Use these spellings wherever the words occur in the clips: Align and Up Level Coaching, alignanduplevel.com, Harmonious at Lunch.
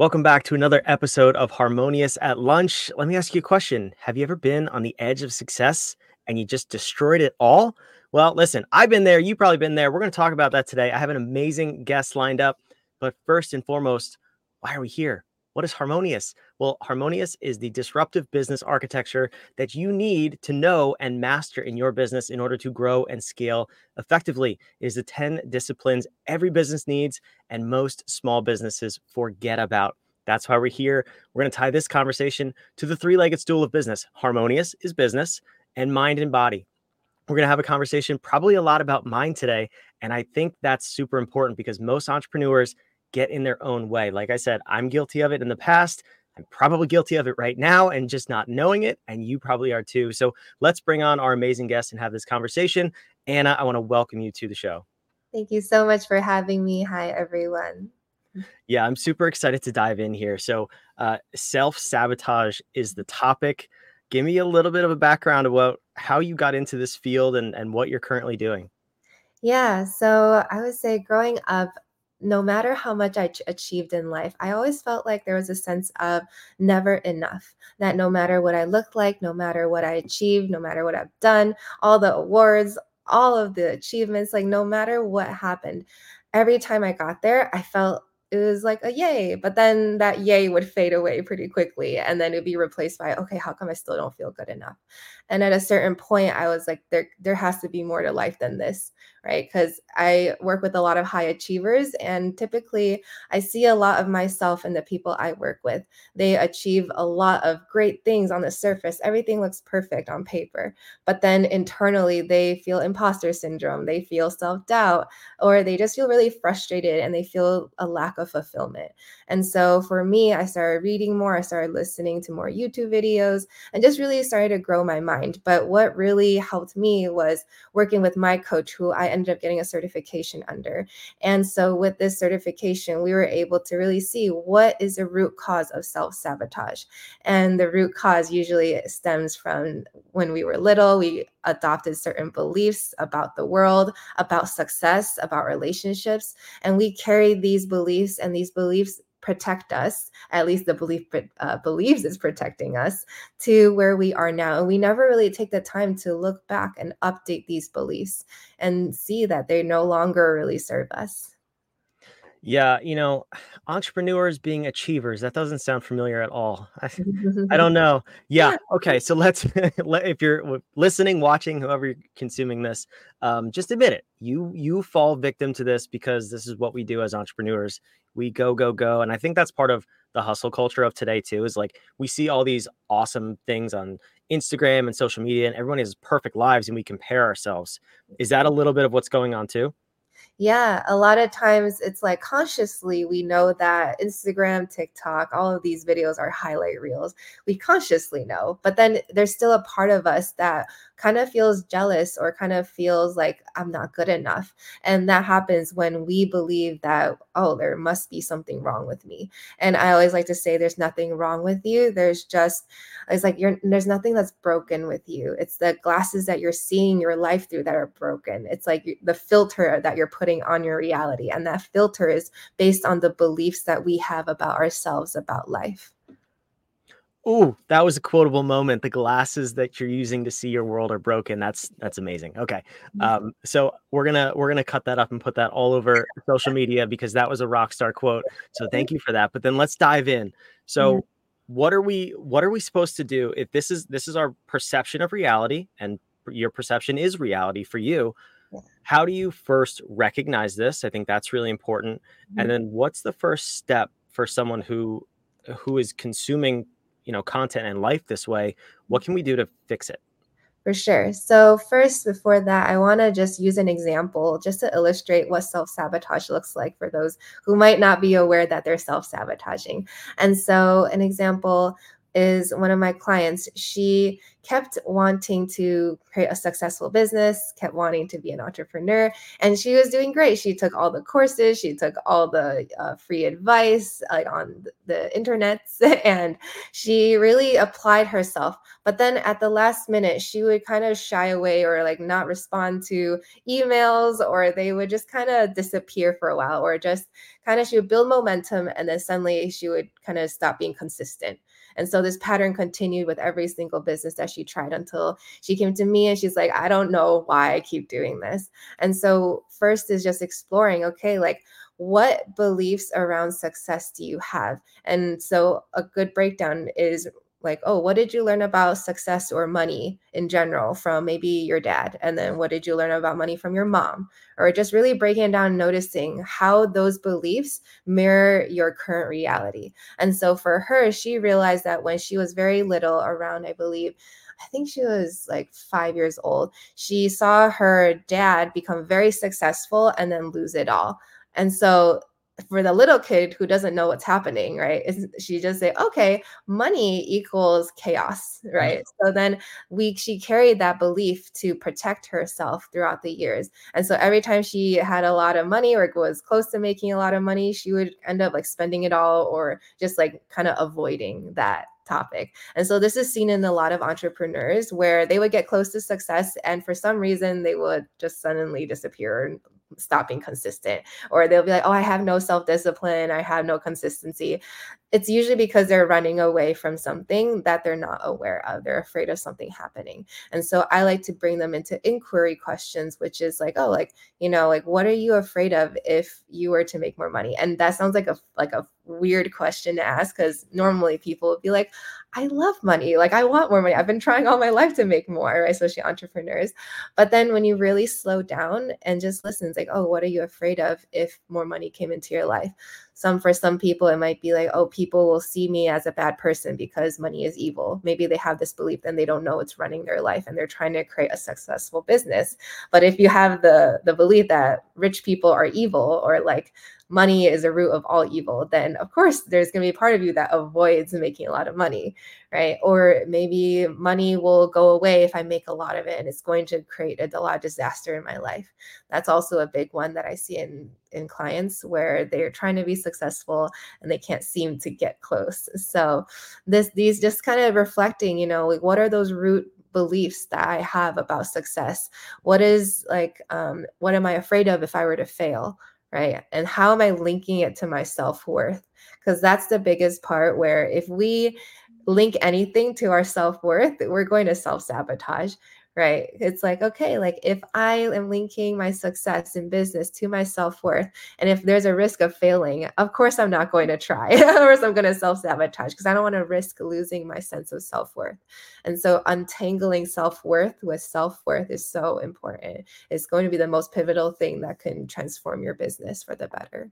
Welcome back to another episode of Harmonious at Lunch. Let me ask you a question. Have you ever been on the edge of success and you just destroyed it all? Well, listen, I've been there. You've probably been there. We're going to talk about that today. I have an amazing guest lined up. But first and foremost, why are we here? What is Harmonious? Well, Harmonious is the disruptive business architecture that you need to know and master in your business in order to grow and scale effectively. It is the 10 disciplines every business needs and most small businesses forget about. That's why we're here. We're going to tie this conversation to the three-legged stool of business. Harmonious is business and mind and body. We're going to have a conversation probably a lot about mind today. And I think that's super important because most entrepreneurs get in their own way. Like I said, I'm guilty of it in the past. I'm probably guilty of it right now and just not knowing it. And you probably are too. So let's bring on our amazing guest and have this conversation. Anna, I want to welcome you to the show. Thank you so much for having me. Hi, everyone. Yeah, I'm super excited to dive in here. So self-sabotage is the topic. Give me a little bit of a background about how you got into this field and what you're currently doing. Yeah, so I would say growing up, no matter how much I achieved in life, I always felt like there was a sense of never enough, that no matter what I looked like, no matter what I achieved, no matter what I've done, all the awards, all of the achievements, like no matter what happened, every time I got there, I felt it was like a yay, but then that yay would fade away pretty quickly. And then it'd be replaced by, okay, how come I still don't feel good enough? And at a certain point, I was like, there has to be more to life than this, right? Because I work with a lot of high achievers. And typically, I see a lot of myself in the people I work with. They achieve a lot of great things on the surface. Everything looks perfect on paper. But then internally, they feel imposter syndrome. They feel self-doubt, or they just feel really frustrated and they feel a lack of fulfillment. And so for me, I started reading more, I started listening to more YouTube videos, and just really started to grow my mind. But what really helped me was working with my coach, who I ended up getting a certification under. And so with this certification, we were able to really see what is the root cause of self-sabotage. And the root cause usually stems from when we were little, we adopted certain beliefs about the world, about success, about relationships. And we carry these beliefs, and these beliefs protect us, at least the belief believes is protecting us to where we are now. And we never really take the time to look back and update these beliefs and see that they no longer really serve us. Yeah, you know, entrepreneurs being achievers, that doesn't sound familiar at all. I don't know. Yeah. Okay. So if you're listening, watching, whoever you're consuming this, just admit it. You fall victim to this because this is what we do as entrepreneurs. We go, go, go. And I think that's part of the hustle culture of today too, is like, we see all these awesome things on Instagram and social media and everyone has perfect lives and we compare ourselves. Is that a little bit of what's going on too? Yeah, a lot of times it's like consciously we know that Instagram, TikTok, all of these videos are highlight reels. We consciously know, but then there's still a part of us that kind of feels jealous or kind of feels like I'm not good enough. And that happens when we believe that, oh, there must be something wrong with me. And I always like to say there's nothing wrong with you. There's nothing that's broken with you. It's the glasses that you're seeing your life through that are broken. It's like the filter that you're putting on your reality. And that filter is based on the beliefs that we have about ourselves, about life. Oh, that was a quotable moment. The glasses that you're using to see your world are broken. That's amazing. Okay. So we're going to cut that up and put that all over social media because that was a rock star quote. So thank you for that. But then let's dive in. So what are we supposed to do if this is our perception of reality and your perception is reality for you? How do you first recognize this? I think that's really important. Mm-hmm. And then what's the first step for someone who is consuming, you know, content and life this way? What can we do to fix it? For sure. So first, before that, I want to just use an example just to illustrate what self-sabotage looks like for those who might not be aware that they're self-sabotaging. And so an example is one of my clients. She kept wanting to create a successful business, kept wanting to be an entrepreneur, and she was doing great. She took all the courses, she took all the free advice on the internet, and she really applied herself. But then at the last minute, she would kind of shy away or not respond to emails, or they would just kind of disappear for a while, or just kind of she would build momentum and then suddenly she would kind of stop being consistent. And so this pattern continued with every single business that she tried until she came to me and she's like, I don't know why I keep doing this. And so first is just exploring, okay, what beliefs around success do you have? And so a good breakdown is what did you learn about success or money in general from maybe your dad? And then what did you learn about money from your mom? Or just really breaking down, noticing how those beliefs mirror your current reality. And so for her, she realized that when she was very little, around, I think she was 5 years old, she saw her dad become very successful and then lose it all. And so for the little kid who doesn't know what's happening, right? She just say, okay, money equals chaos, right? So then she carried that belief to protect herself throughout the years. And so every time she had a lot of money or was close to making a lot of money, she would end up spending it all or just kind of avoiding that topic. And so this is seen in a lot of entrepreneurs where they would get close to success and for some reason they would just suddenly disappear and stop being consistent, or they'll be like, oh, I have no self-discipline, I have no consistency. It's usually because they're running away from something that they're not aware of. They're afraid of something happening. And so I like to bring them into inquiry questions, which is what are you afraid of if you were to make more money? And that sounds like a weird question to ask, because normally people would be like, I love money. I want more money. I've been trying all my life to make more, right? Especially entrepreneurs. But then when you really slow down and just listen, it's oh, what are you afraid of if more money came into your life? For some people, it might be oh, people will see me as a bad person because money is evil. Maybe they have this belief and they don't know what's running their life and they're trying to create a successful business. But if you have the belief that rich people are evil, or money is a root of all evil, then of course there's going to be a part of you that avoids making a lot of money, right? Or maybe money will go away if I make a lot of it and it's going to create a lot of disaster in my life. That's also a big one that I see in clients where they're trying to be successful and they can't seem to get close. So these just kind of reflecting, what are those root beliefs that I have about success? What is what am I afraid of if I were to fail? Right? And how am I linking it to my self-worth? Because that's the biggest part, where if we link anything to our self-worth, we're going to self-sabotage, right? It's if I am linking my success in business to my self-worth, and if there's a risk of failing, of course I'm not going to try, or else I'm going to self-sabotage because I don't want to risk losing my sense of self-worth. And so untangling self-worth with self-worth is so important. It's going to be the most pivotal thing that can transform your business for the better.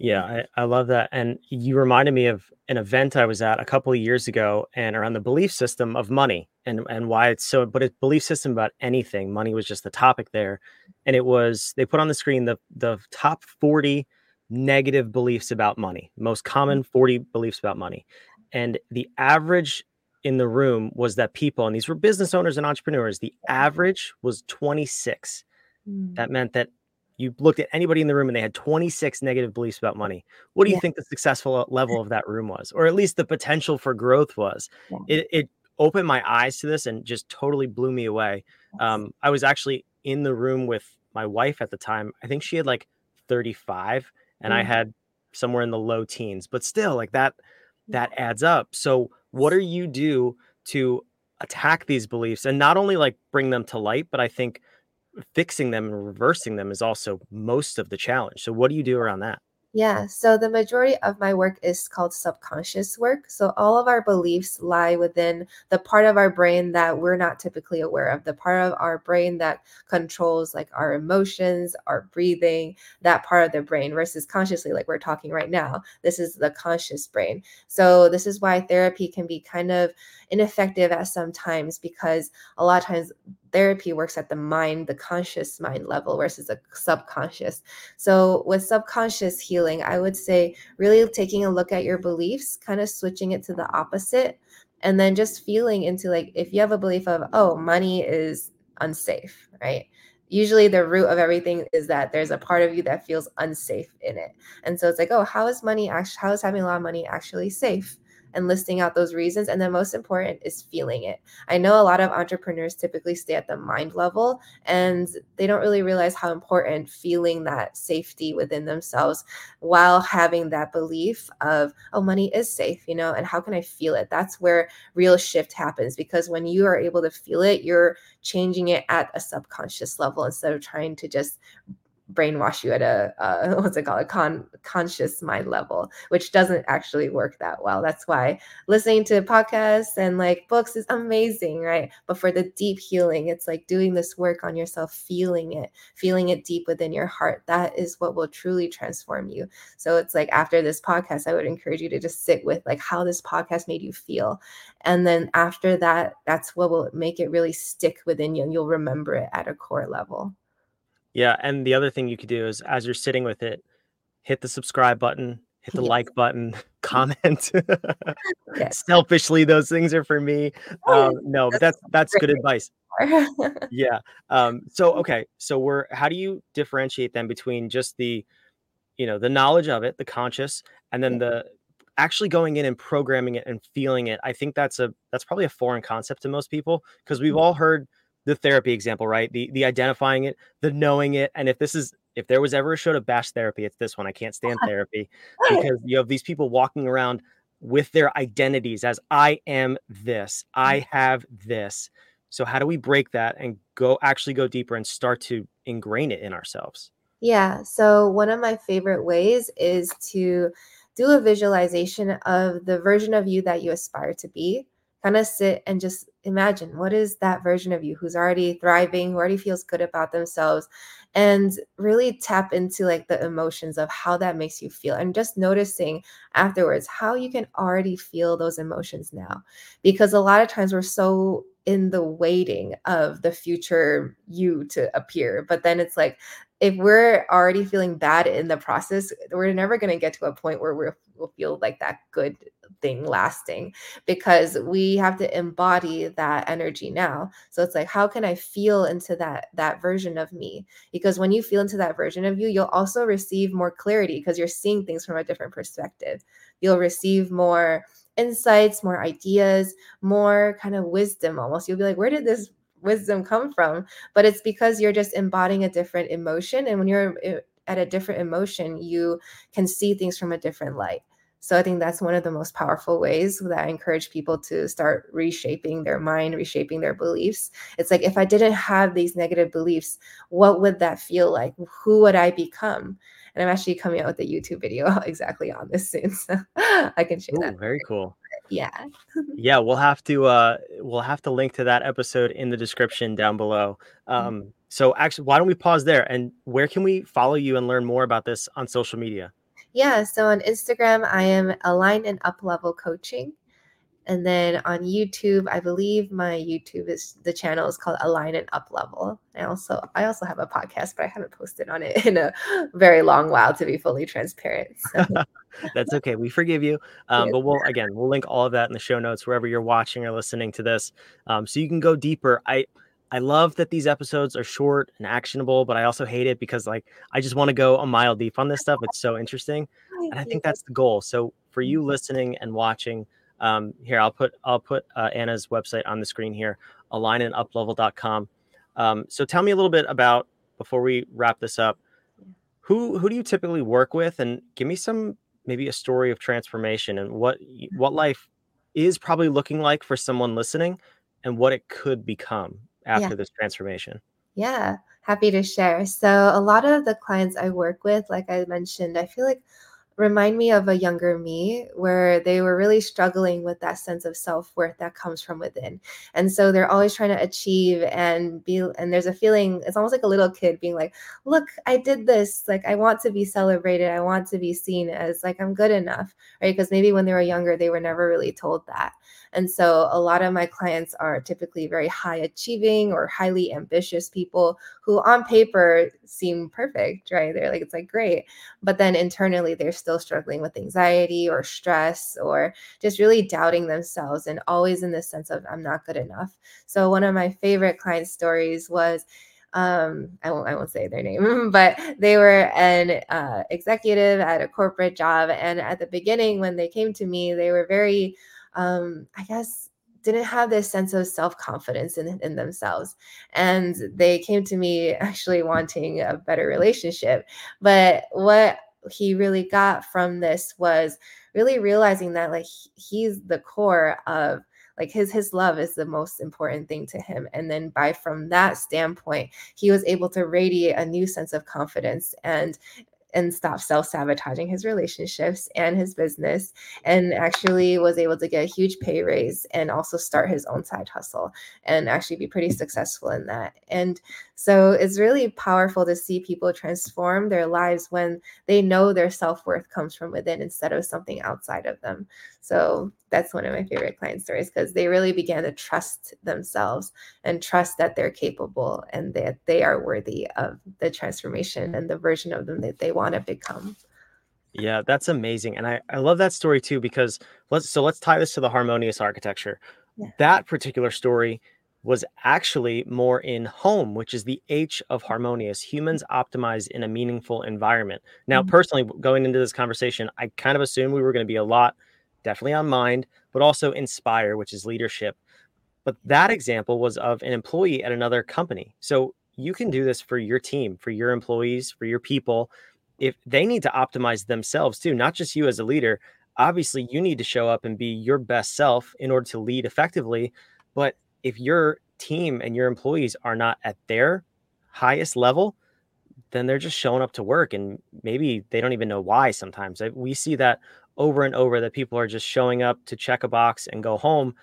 Yeah, I love that. And you reminded me of an event I was at a couple of years ago, and around the belief system of money and why it's so, but it's belief system about anything. Money was just the topic there. And it was, they put on the screen the top 40 negative beliefs about money, most common 40 beliefs about money. And the average in the room was that people, and these were business owners and entrepreneurs, the average was 26. That meant that you looked at anybody in the room and they had 26 negative beliefs about money. What do you think the successful level of that room was? Or at least the potential for growth was? Yeah. It opened my eyes to this and just totally blew me away. I was actually in the room with my wife at the time. I think she had 35 and I had somewhere in the low teens, but still that adds up. So what do you do to attack these beliefs and not only bring them to light, but I think fixing them and reversing them is also most of the challenge. So what do you do around that? Yeah. So the majority of my work is called subconscious work. So all of our beliefs lie within the part of our brain that we're not typically aware of, the part of our brain that controls our emotions, our breathing, that part of the brain, versus consciously, we're talking right now. This is the conscious brain. So this is why therapy can be kind of ineffective at some times, because a lot of times therapy works at the mind, the conscious mind level versus the subconscious. So with subconscious healing, I would say really taking a look at your beliefs, kind of switching it to the opposite, and then just feeling into, like, if you have a belief of, oh, money is unsafe, right? Usually the root of everything is that there's a part of you that feels unsafe in it. And so it's like, oh, how is having a lot of money actually safe? And listing out those reasons. And the most important is feeling it. I know a lot of entrepreneurs typically stay at the mind level, and they don't really realize how important feeling that safety within themselves while having that belief of, oh, money is safe, you know, and how can I feel it? That's where real shift happens, because when you are able to feel it, you're changing it at a subconscious level instead of trying to just brainwash you at conscious mind level, which doesn't actually work that well. That's why listening to podcasts and like books is amazing, right? But for the deep healing, it's like doing this work on yourself, feeling it deep within your heart. That is what will truly transform you. So it's like after this podcast, I would encourage you to just sit with like how this podcast made you feel. And then after that, that's what will make it really stick within you, and you'll remember it at a core level. Yeah. And the other thing you could do is, as you're sitting with it, hit the subscribe button, hit the like button, comment. Yes. Selfishly, those things are for me. No, but that's good advice. Yeah. So how do you differentiate then between just the, you know, the knowledge of it, the conscious, and then the actually going in and programming it and feeling it? I think that's probably a foreign concept to most people, because we've all heard the therapy example, right? The identifying it, the knowing it. And if there was ever a show to bash therapy, it's this one. I can't stand therapy, because you have these people walking around with their identities as, I am this, I have this. So how do we break that and go deeper and start to ingrain it in ourselves? Yeah. So one of my favorite ways is to do a visualization of the version of you that you aspire to be. Kind of sit and just imagine, what is that version of you who's already thriving, who already feels good about themselves, and really tap into like the emotions of how that makes you feel, and just noticing afterwards how you can already feel those emotions now. Because a lot of times we're so in the waiting of the future you to appear, but then it's like, if we're already feeling bad in the process, we're never going to get to a point where we'll feel like that good thing lasting, because we have to embody that energy now. So it's like, how can I feel into that version of me? Because when you feel into that version of you, you'll also receive more clarity, because you're seeing things from a different perspective. You'll receive more insights, more ideas, more kind of wisdom almost. You'll be like, where did this wisdom come from? But it's because you're just embodying a different emotion, and when you're at a different emotion, you can see things from a different light. So I think that's one of the most powerful ways that I encourage people to start reshaping their mind, reshaping their beliefs. It's like, if I didn't have these negative beliefs, what would that feel like? Who would I become? And I'm actually coming out with a YouTube video exactly on this soon, so I can share that. Very cool. Yeah. Yeah. We'll have to link to that episode in the description down below. So actually, why don't we pause there, and where can we follow you and learn more about this on social media? Yeah. So on Instagram, I am Align and Up Level Coaching. And then on YouTube, I believe my YouTube channel is called Align and Up Level. I also have a podcast, but I haven't posted on it in a very long while, to be fully transparent. So. That's okay. We forgive you. But we'll link all of that in the show notes, wherever you're watching or listening to this. So you can go deeper. I love that these episodes are short and actionable, but I also hate it because like, I just want to go a mile deep on this stuff. It's so interesting. And I think that's the goal. So for you listening and watching, here, I'll put Anna's website on the screen here, alignanduplevel.com. So tell me a little bit about, before we wrap this up, who do you typically work with, and give me maybe a story of transformation, and what life is probably looking like for someone listening, and what it could become after this transformation. Yeah. Happy to share. So a lot of the clients I work with, like I mentioned, I feel like remind me of a younger me where they were really struggling with that sense of self-worth that comes from within. And so they're always trying to achieve and be, and there's a feeling, it's almost like a little kid being like, look, I did this. Like, I want to be celebrated. I want to be seen as like, I'm good enough, right? Because maybe when they were younger, they were never really told that. And so a lot of my clients are typically very high achieving or highly ambitious people who on paper seem perfect, right? They're like, it's like, great. But then internally, they're still struggling with anxiety or stress or just really doubting themselves and always in this sense of I'm not good enough. So one of my favorite client stories was, I won't say their name, but they were an executive at a corporate job. And at the beginning, when they came to me, they were very, didn't have this sense of self-confidence in themselves. And they came to me actually wanting a better relationship. But what he really got from this was really realizing that like he's the core of like his love is the most important thing to him. And then by from that standpoint, he was able to radiate a new sense of confidence and stop self-sabotaging his relationships and his business, and actually was able to get a huge pay raise and also start his own side hustle and actually be pretty successful in that. And so it's really powerful to see people transform their lives when they know their self-worth comes from within instead of something outside of them. So that's one of my favorite client stories because they really began to trust themselves and trust that they're capable and that they are worthy of the transformation and the version of them that they want to become. Yeah, that's amazing. And I love that story too, because let's tie this to the harmonious architecture. Yeah. That particular story was actually more in home, which is the H of harmonious. Humans optimize in a meaningful environment. Now, personally, going into this conversation, I kind of assumed we were going to be a lot definitely on mind, but also inspire, which is leadership. But that example was of an employee at another company. So you can do this for your team, for your employees, for your people. If they need to optimize themselves too, not just you as a leader, obviously you need to show up and be your best self in order to lead effectively. But if your team and your employees are not at their highest level, then they're just showing up to work and maybe they don't even know why sometimes. We see that over and over, that people are just showing up to check a box and go home.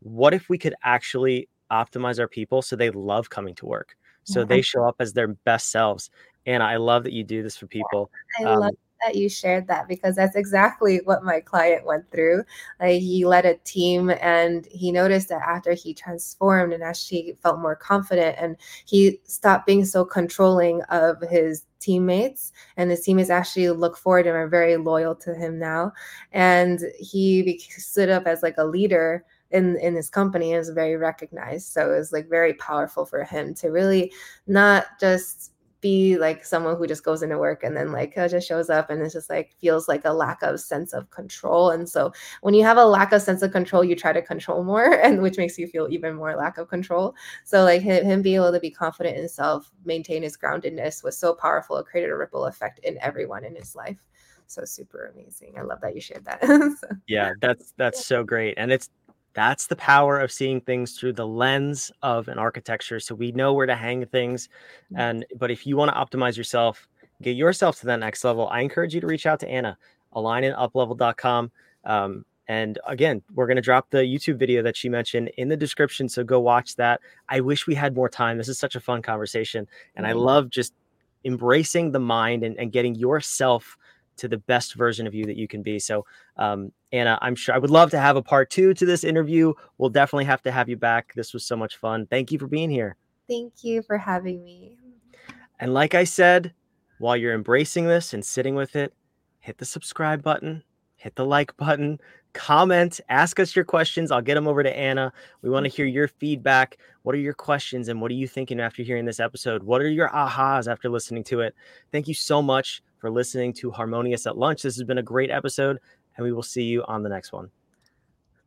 What if we could actually optimize our people so they love coming to work? So they show up as their best selves. And I love that you do this for people. Yeah, I love that you shared that because that's exactly what my client went through. He led a team and he noticed that after he transformed and actually felt more confident and he stopped being so controlling of his teammates, and his teammates actually look forward and are very loyal to him now. And he stood up as like a leader in this company is very recognized. So it was like very powerful for him to really not just be like someone who just goes into work and then like just shows up and it's just like feels like a lack of sense of control. And so when you have a lack of sense of control, you try to control more, and which makes you feel even more lack of control. So like him being able to be confident in himself, maintain his groundedness was so powerful. It created a ripple effect in everyone in his life. So super amazing. I love that you shared that. Yeah, that's so great. And that's the power of seeing things through the lens of an architecture. So we know where to hang things. But if you want to optimize yourself, get yourself to that next level, I encourage you to reach out to Anna, alignanduplevel.com. And again, we're going to drop the YouTube video that she mentioned in the description. So go watch that. I wish we had more time. This is such a fun conversation. And I love just embracing the mind and getting yourself to the best version of you that you can be. So, Anna, I'm sure I would love to have a part 2 to this interview. We'll definitely have to have you back. This was so much fun. Thank you for being here. Thank you for having me. And like I said, while you're embracing this and sitting with it, hit the subscribe button, hit the like button, comment, ask us your questions. I'll get them over to Anna. We want to hear your feedback. What are your questions and what are you thinking after hearing this episode? What are your ahas after listening to it? Thank you so much for listening to Harmonious at Lunch. This has been a great episode, and we will see you on the next one.